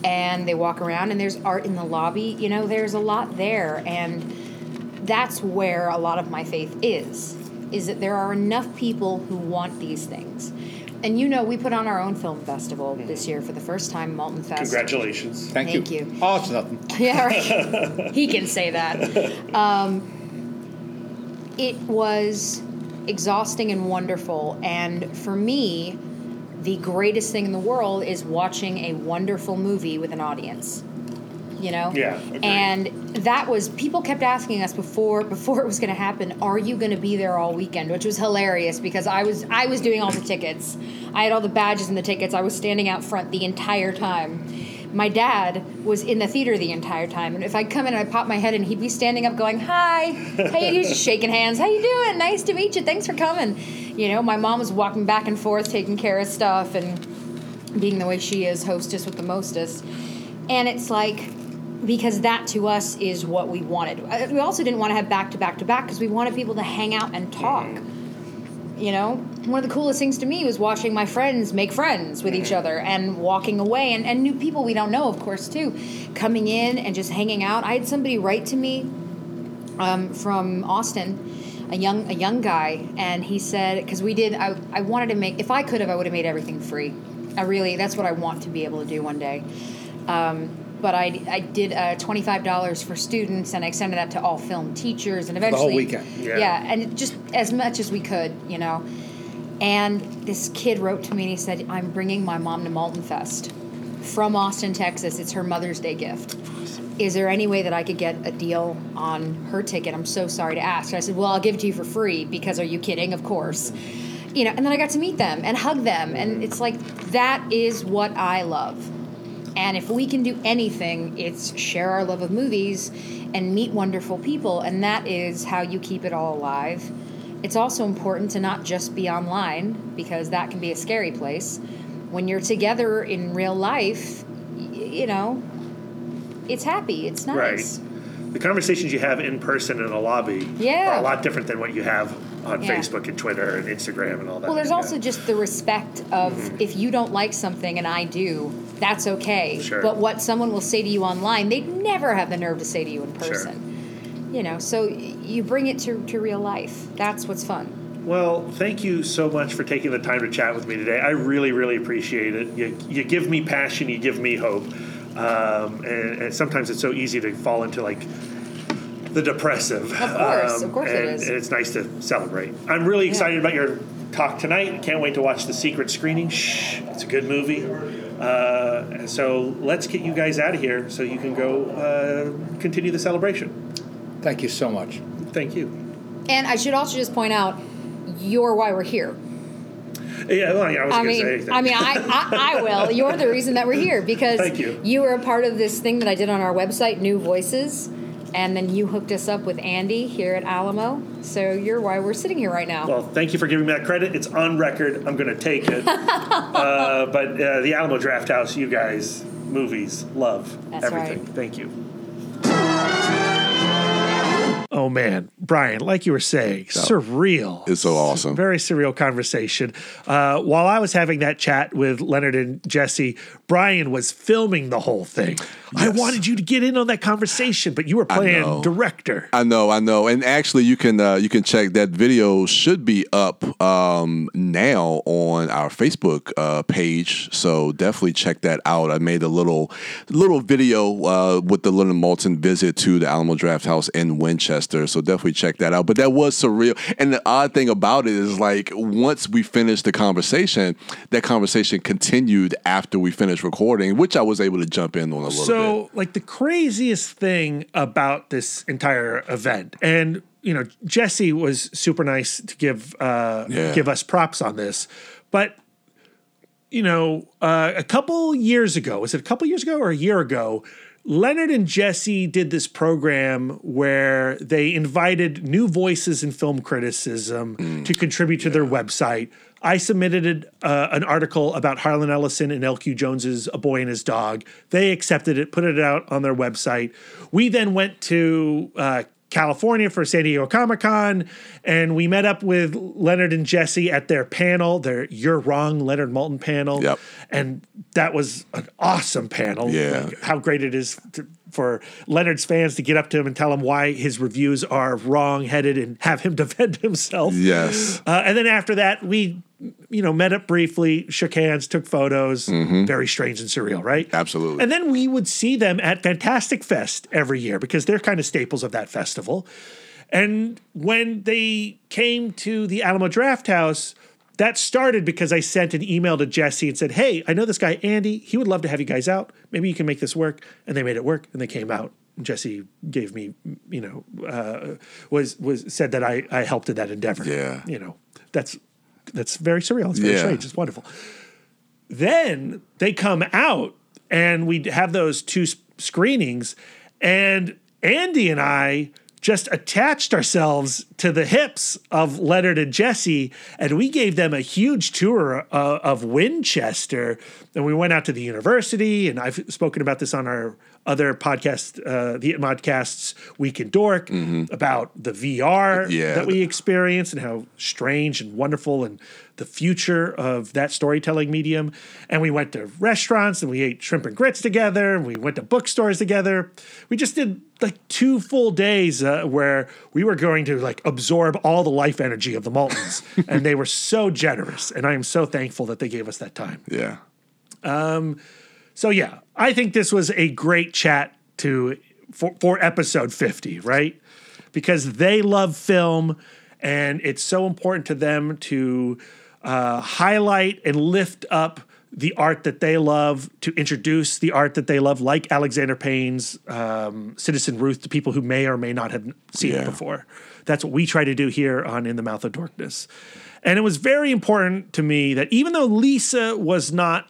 and they walk around and there's art in the lobby. You know, there's a lot there, and that's where a lot of my faith is that there are enough people who want these things. And you know, we put on our own film festival this year for the first time, Maltin Fest. Congratulations. Thank you. Oh, it's nothing. Yeah, right. He can say that. It was exhausting and wonderful. And for me, the greatest thing in the world is watching a wonderful movie with an audience. You know? Yeah. Agreed. And that was, people kept asking us before it was going to happen, are you going to be there all weekend? Which was hilarious because I was doing all the tickets. I had all the badges and the tickets. I was standing out front the entire time. My dad was in the theater the entire time. And if I'd come in and I'd pop my head in, he'd be standing up going, hi, how you doing? Just shaking hands. How you doing? Nice to meet you. Thanks for coming. You know, my mom was walking back and forth, taking care of stuff and being the way she is, hostess with the mostest. And it's like, because that, to us, is what we wanted. We also didn't want to have back-to-back-to-back because we wanted people to hang out and talk. You know? One of the coolest things to me was watching my friends make friends with each other and walking away. And new people we don't know, of course, too, coming in and just hanging out. I had somebody write to me from Austin, a young guy, and he said, because we did, I wanted to make, if I could have, I would have made everything free. I really, that's what I want to be able to do one day. But I did $25 for students, and I extended that to all film teachers, and eventually the whole weekend. Yeah, and just as much as we could, you know. And this kid wrote to me and he said, "I'm bringing my mom to Maltin Fest from Austin, Texas. It's her Mother's Day gift. Is there any way that I could get a deal on her ticket? I'm so sorry to ask." And I said, "Well, I'll give it to you for free because are you kidding? Of course." You know, and then I got to meet them and hug them, and it's like that is what I love. And if we can do anything, it's share our love of movies and meet wonderful people. And that is how you keep it all alive. It's also important to not just be online, because that can be a scary place. When you're together in real life, you know, it's happy. It's nice. Right. The conversations you have in person in a lobby are a lot different than what you have on Facebook and Twitter and Instagram and all that. Well, there's also just the respect of if you don't like something and I do, that's okay. Sure. But what someone will say to you online, they'd never have the nerve to say to you in person. Sure. You know, so you bring it to real life. That's what's fun. Well, thank you so much for taking the time to chat with me today. I really, really appreciate it. You give me passion. You give me hope. And sometimes it's so easy to fall into, like, the depressive. Of course and, it is. And it's nice to celebrate. I'm really excited about your talk tonight. Can't wait to watch The Secret Screening. Shh, it's a good movie. So let's get you guys out of here so you can go continue the celebration. Thank you so much. Thank you. And I should also just point out, you're why we're here. Yeah, well, I was going to say anything. I mean, I will. You're the reason that we're here because you were a part of this thing that I did on our website, New Voices. And then you hooked us up with Andy here at Alamo. So you're why we're sitting here right now. Well, thank you for giving me that credit. It's on record. I'm going to take it. But the Alamo Drafthouse, you guys, movies, love, that's everything. Right. Thank you. Oh, man. Brian, like you were saying, surreal. It's so awesome. Very surreal conversation. While I was having that chat with Leonard and Jesse, Brian was filming the whole thing. Yes. I wanted you to get in on that conversation, but you were playing director. I know. And actually, you can check that video should be up now on our Facebook page. So definitely check that out. I made a little video with the Leonard Maltin visit to the Alamo Drafthouse in Winchester. So definitely check that out. But that was surreal. And the odd thing about it is, like, once we finished the conversation, that conversation continued after we finished recording, which I was able to jump in on a little bit. So, like, the craziest thing about this entire event, and, you know, Jesse was super nice to give us props on this, but, you know, a year ago, Leonard and Jesse did this program where they invited new voices in film criticism to contribute to their website. I submitted an article about Harlan Ellison and L.Q. Jones's A Boy and His Dog. They accepted it, put it out on their website. We then went to California for San Diego Comic-Con, and we met up with Leonard and Jesse at their panel, their You're Wrong Leonard Maltin panel. Yep. And that was an awesome panel. Yeah. Like how great it is for Leonard's fans to get up to him and tell him why his reviews are wrong-headed and have him defend himself. Yes. And then after that, we met up briefly, shook hands, took photos. Mm-hmm. Very strange and surreal, right? Absolutely. And then we would see them at Fantastic Fest every year because they're kind of staples of that festival. And when they came to the Alamo Drafthouse, that started because I sent an email to Jesse and said, hey, I know this guy, Andy. He would love to have you guys out. Maybe you can make this work. And they made it work, and they came out. Jesse gave me, said that I helped in that endeavor. Yeah. That's very surreal. It's very strange. It's wonderful. Then they come out, and we have those two screenings, and Andy and I just attached ourselves to the hips of Leonard and Jesse, and we gave them a huge tour of Winchester, and we went out to the university, and I've spoken about this on our other podcast, the It Mod Cast's Week in Dork, mm-hmm. about the VR that we experience and how strange and wonderful and the future of that storytelling medium. And we went to restaurants and we ate shrimp and grits together, and we went to bookstores together. We just did like 2 full days where we were going to absorb all the life energy of the Maltins, and they were so generous, and I am so thankful that they gave us that time. Yeah. So yeah, I think this was a great chat for episode 50, right? Because they love film, and it's so important to them to highlight and lift up the art that they love, to introduce the art that they love, like Alexander Payne's Citizen Ruth, to people who may or may not have seen it before. That's what we try to do here on In the Mouth of Dorkness. And it was very important to me that even though Lisa was not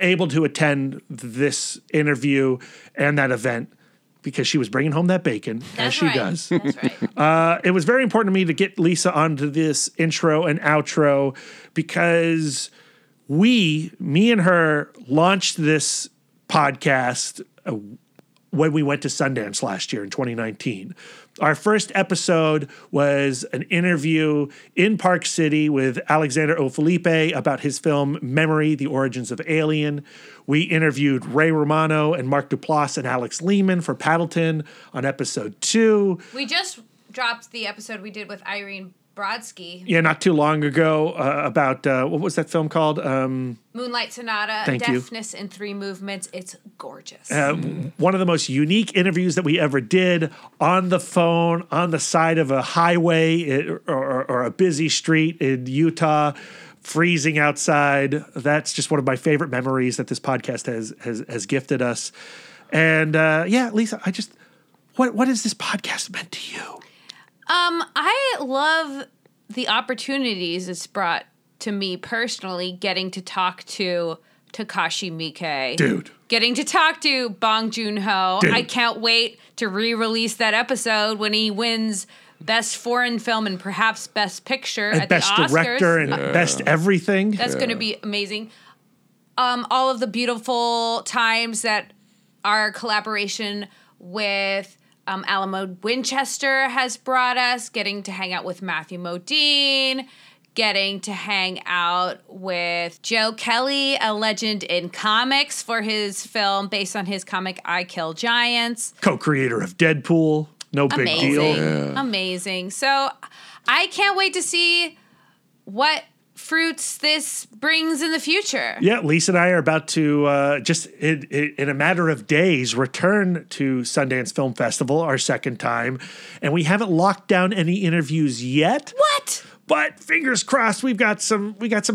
able to attend this interview and that event because she was bringing home that bacon, as she does. That's right. It was very important to me to get Lisa onto this intro and outro because me and her, launched this podcast when we went to Sundance last year in 2019. Our first episode was an interview in Park City with Alexander O'Felipe about his film Memory, The Origins of Alien. We interviewed Ray Romano and Mark Duplass and Alex Lehman for Paddleton on episode 2. We just dropped the episode we did with Irene Brodsky. Yeah, not too long ago about, what was that film called? Moonlight Sonata, Deafness in 3 Movements. It's gorgeous. One of the most unique interviews that we ever did, on the phone, on the side of a highway or a busy street in Utah, freezing outside. That's just one of my favorite memories that this podcast has gifted us. And Lisa, I just, what has this podcast meant to you? I love the opportunities it's brought to me personally, getting to talk to Takashi Miike. Dude. Getting to talk to Bong Joon-ho. Dude. I can't wait to re-release that episode when he wins Best Foreign Film and perhaps Best Picture at the Oscars. Best Director and Best Everything. That's going to be amazing. All of the beautiful times that our collaboration with Alamo Winchester has brought us, getting to hang out with Matthew Modine, getting to hang out with Joe Kelly, a legend in comics, for his film based on his comic I Kill Giants. Co-creator of Deadpool. No big deal. Yeah. Amazing. So I can't wait to see what fruits this brings in the future. Yeah, Lisa and I are about to just in a matter of days return to Sundance Film Festival, our second time, and we haven't locked down any interviews yet. What? But fingers crossed, we got some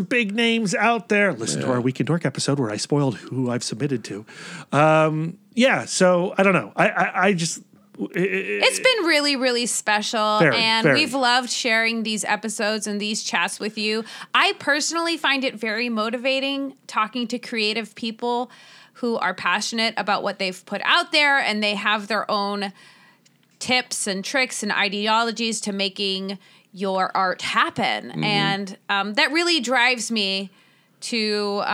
big names out there. Listen to our Week in Dork episode where I spoiled who I've submitted to. So I don't know. I just. It's been really, really special, very. We've loved sharing these episodes and these chats with you. I personally find it very motivating talking to creative people who are passionate about what they've put out there, and they have their own tips and tricks and ideologies to making your art happen. Mm-hmm. And that really drives me to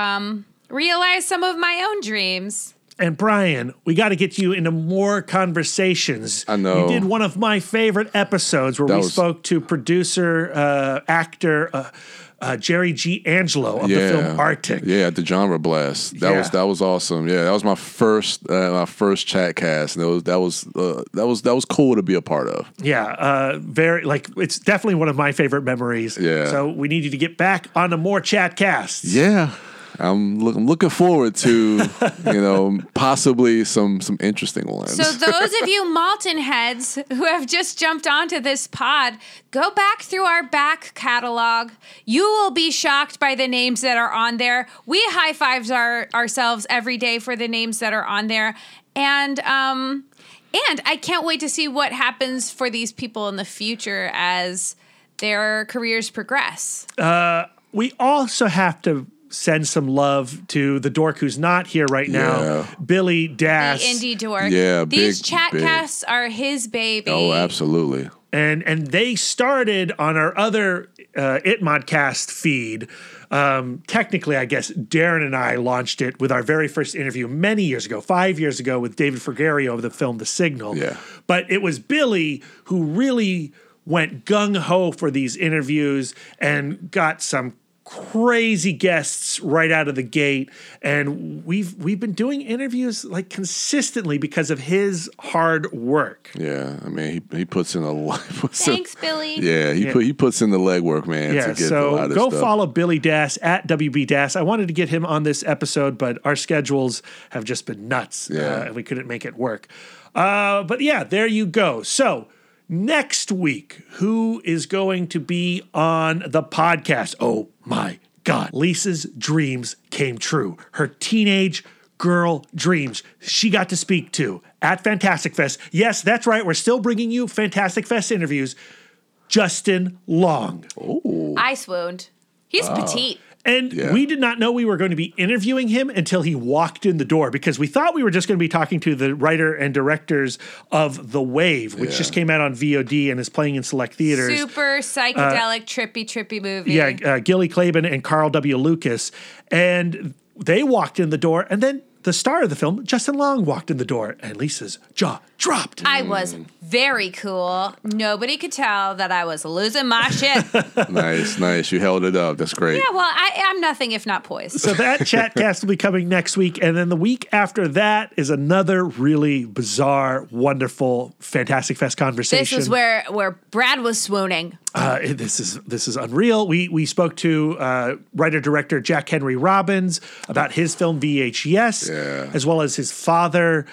realize some of my own dreams. And Brian, we got to get you into more conversations. I know. You did one of my favorite episodes where we spoke to producer, actor, Jerry G. Angelo of the film Arctic. Yeah, at the Genre Blast. That was awesome. Yeah, that was my first Chatcast, and that was cool to be a part of. Yeah, very it's definitely one of my favorite memories. Yeah. So we need you to get back on to more Chatcasts. Yeah. I'm looking forward to, possibly some interesting ones. So those of you Maltin heads who have just jumped onto this pod, go back through our back catalog. You will be shocked by the names that are on there. We high-fives ourselves every day for the names that are on there. And I can't wait to see what happens for these people in the future as their careers progress. We also have to send some love to the dork who's not here right now, Billy Dass. The indie dork. Yeah, these Chatcasts are his baby. Oh, absolutely. And they started on our other It Modcast feed. Technically, I guess Darren and I launched it with our very first interview many years ago, 5 years ago, with David Fragario of the film The Signal. Yeah. But it was Billy who really went gung-ho for these interviews and got some crazy guests right out of the gate, and we've been doing interviews consistently because of his hard work. Yeah, I mean he puts in a lot. Thanks, Billy. Yeah, he puts in the legwork, man. Yeah, to get so a lot of go stuff. Follow Billy Dass at WB Dass. I wanted to get him on this episode, but our schedules have just been nuts. Yeah, and we couldn't make it work. But yeah, there you go. So. Next week, who is going to be on the podcast? Oh, my God. Lisa's dreams came true. Her teenage girl dreams she got to speak to at Fantastic Fest. Yes, that's right. We're still bringing you Fantastic Fest interviews. Justin Long. Oh, I swooned. He's petite. And we did not know we were going to be interviewing him until he walked in the door, because we thought we were just going to be talking to the writer and directors of The Wave, which just came out on VOD and is playing in select theaters. Super psychedelic, trippy movie. Yeah, Gilly Klaban and Carl W. Lucas. And they walked in the door, and then the star of the film, Justin Long, walked in the door, and Lisa's jaw dropped. I was very cool. Nobody could tell that I was losing my shit. Nice. You held it up. That's great. Yeah, well, I'm nothing if not poised. So that Chatcast will be coming next week, and then the week after that is another really bizarre, wonderful, Fantastic Fest conversation. This is where Brad was swooning. This is unreal. We spoke to writer-director Jack Henry Robbins about his film VHS, as well as his father,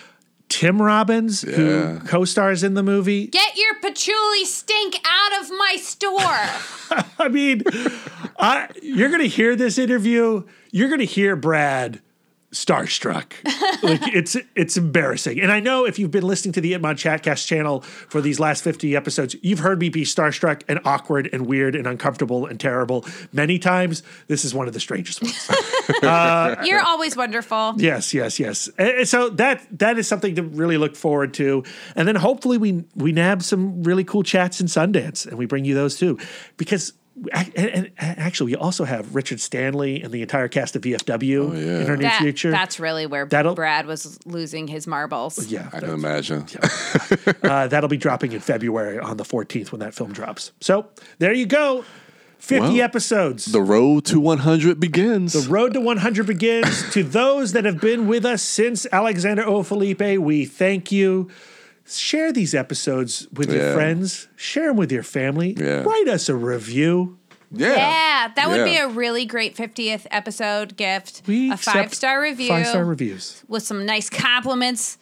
Tim Robbins, who co-stars in the movie. Get your patchouli stink out of my store. I mean, you're going to hear this interview. You're going to hear Brad starstruck. It's embarrassing. And I know if you've been listening to the It Mod Chatcast channel for these last 50 episodes, you've heard me be starstruck and awkward and weird and uncomfortable and terrible many times. This is one of the strangest ones. You're always wonderful. Yes. And so that is something to really look forward to. And then hopefully we nab some really cool chats in Sundance and we bring you those too. Because and actually, we also have Richard Stanley and the entire cast of VFW in our new future. That's really where Brad was losing his marbles. Yeah, I can imagine. Yeah. That'll be dropping in February on the 14th when that film drops. So there you go. 50 episodes. The road to 100 begins. To those that have been with us since Alexander O. Felipe, we thank you. Share these episodes with your friends. Share them with your family. Yeah. Write us a review. That would be a really great 50th episode gift. We accept 5-star review. 5-star reviews. With some nice compliments.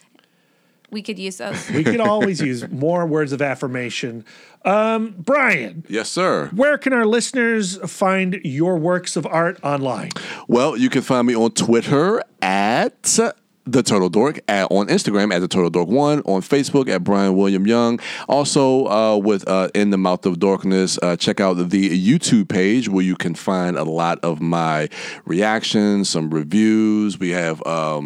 We could use those. We could always use more words of affirmation. Brian. Yes, sir. Where can our listeners find your works of art online? Well, you can find me on Twitter at The Turtle Dork, on Instagram at The Turtle Dork 1, on Facebook at Brian William Young. Also, with In the Mouth of Dorkness, check out the YouTube page where you can find a lot of my reactions, some reviews. We have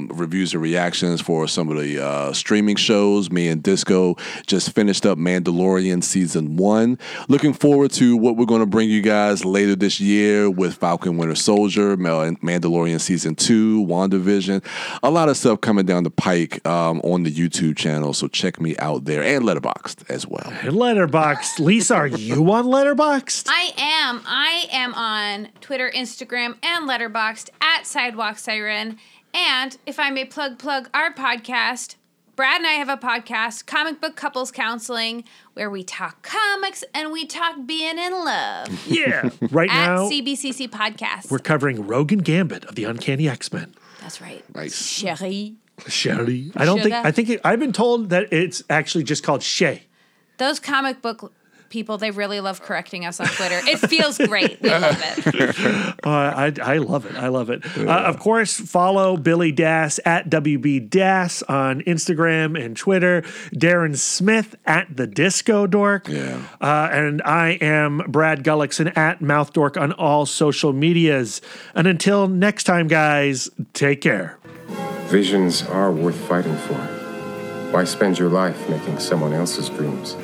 reviews and reactions for some of the streaming shows. Me and Disco just finished up Mandalorian Season 1. Looking forward to what we're going to bring you guys later this year with Falcon Winter Soldier, Mandalorian Season 2, WandaVision, a lot of stuff stuff coming down the pike on the YouTube channel, so check me out there and Letterboxd as well. Letterboxd. Lisa, are you on Letterboxd? I am. I am on Twitter, Instagram, and Letterboxd at Sidewalk Siren. And if I may plug our podcast, Brad and I have a podcast, Comic Book Couples Counseling, where we talk comics and we talk being in love. Yeah. Right now. At CBCC Podcast. We're covering Rogue and Gambit of the Uncanny X-Men. That's right. Nice. Sherry. I've been told that it's actually just called Shay. Those comic book people, they really love correcting us on Twitter. It feels great. We love it. I love it. Of course, follow Billy Dass at WB Dass on Instagram and Twitter. Darren Smith at The Disco Dork. Yeah. And I am Brad Gullickson at Mouth Dork on all social medias. And until next time, guys, take care. Visions are worth fighting for. Why spend your life making someone else's dreams?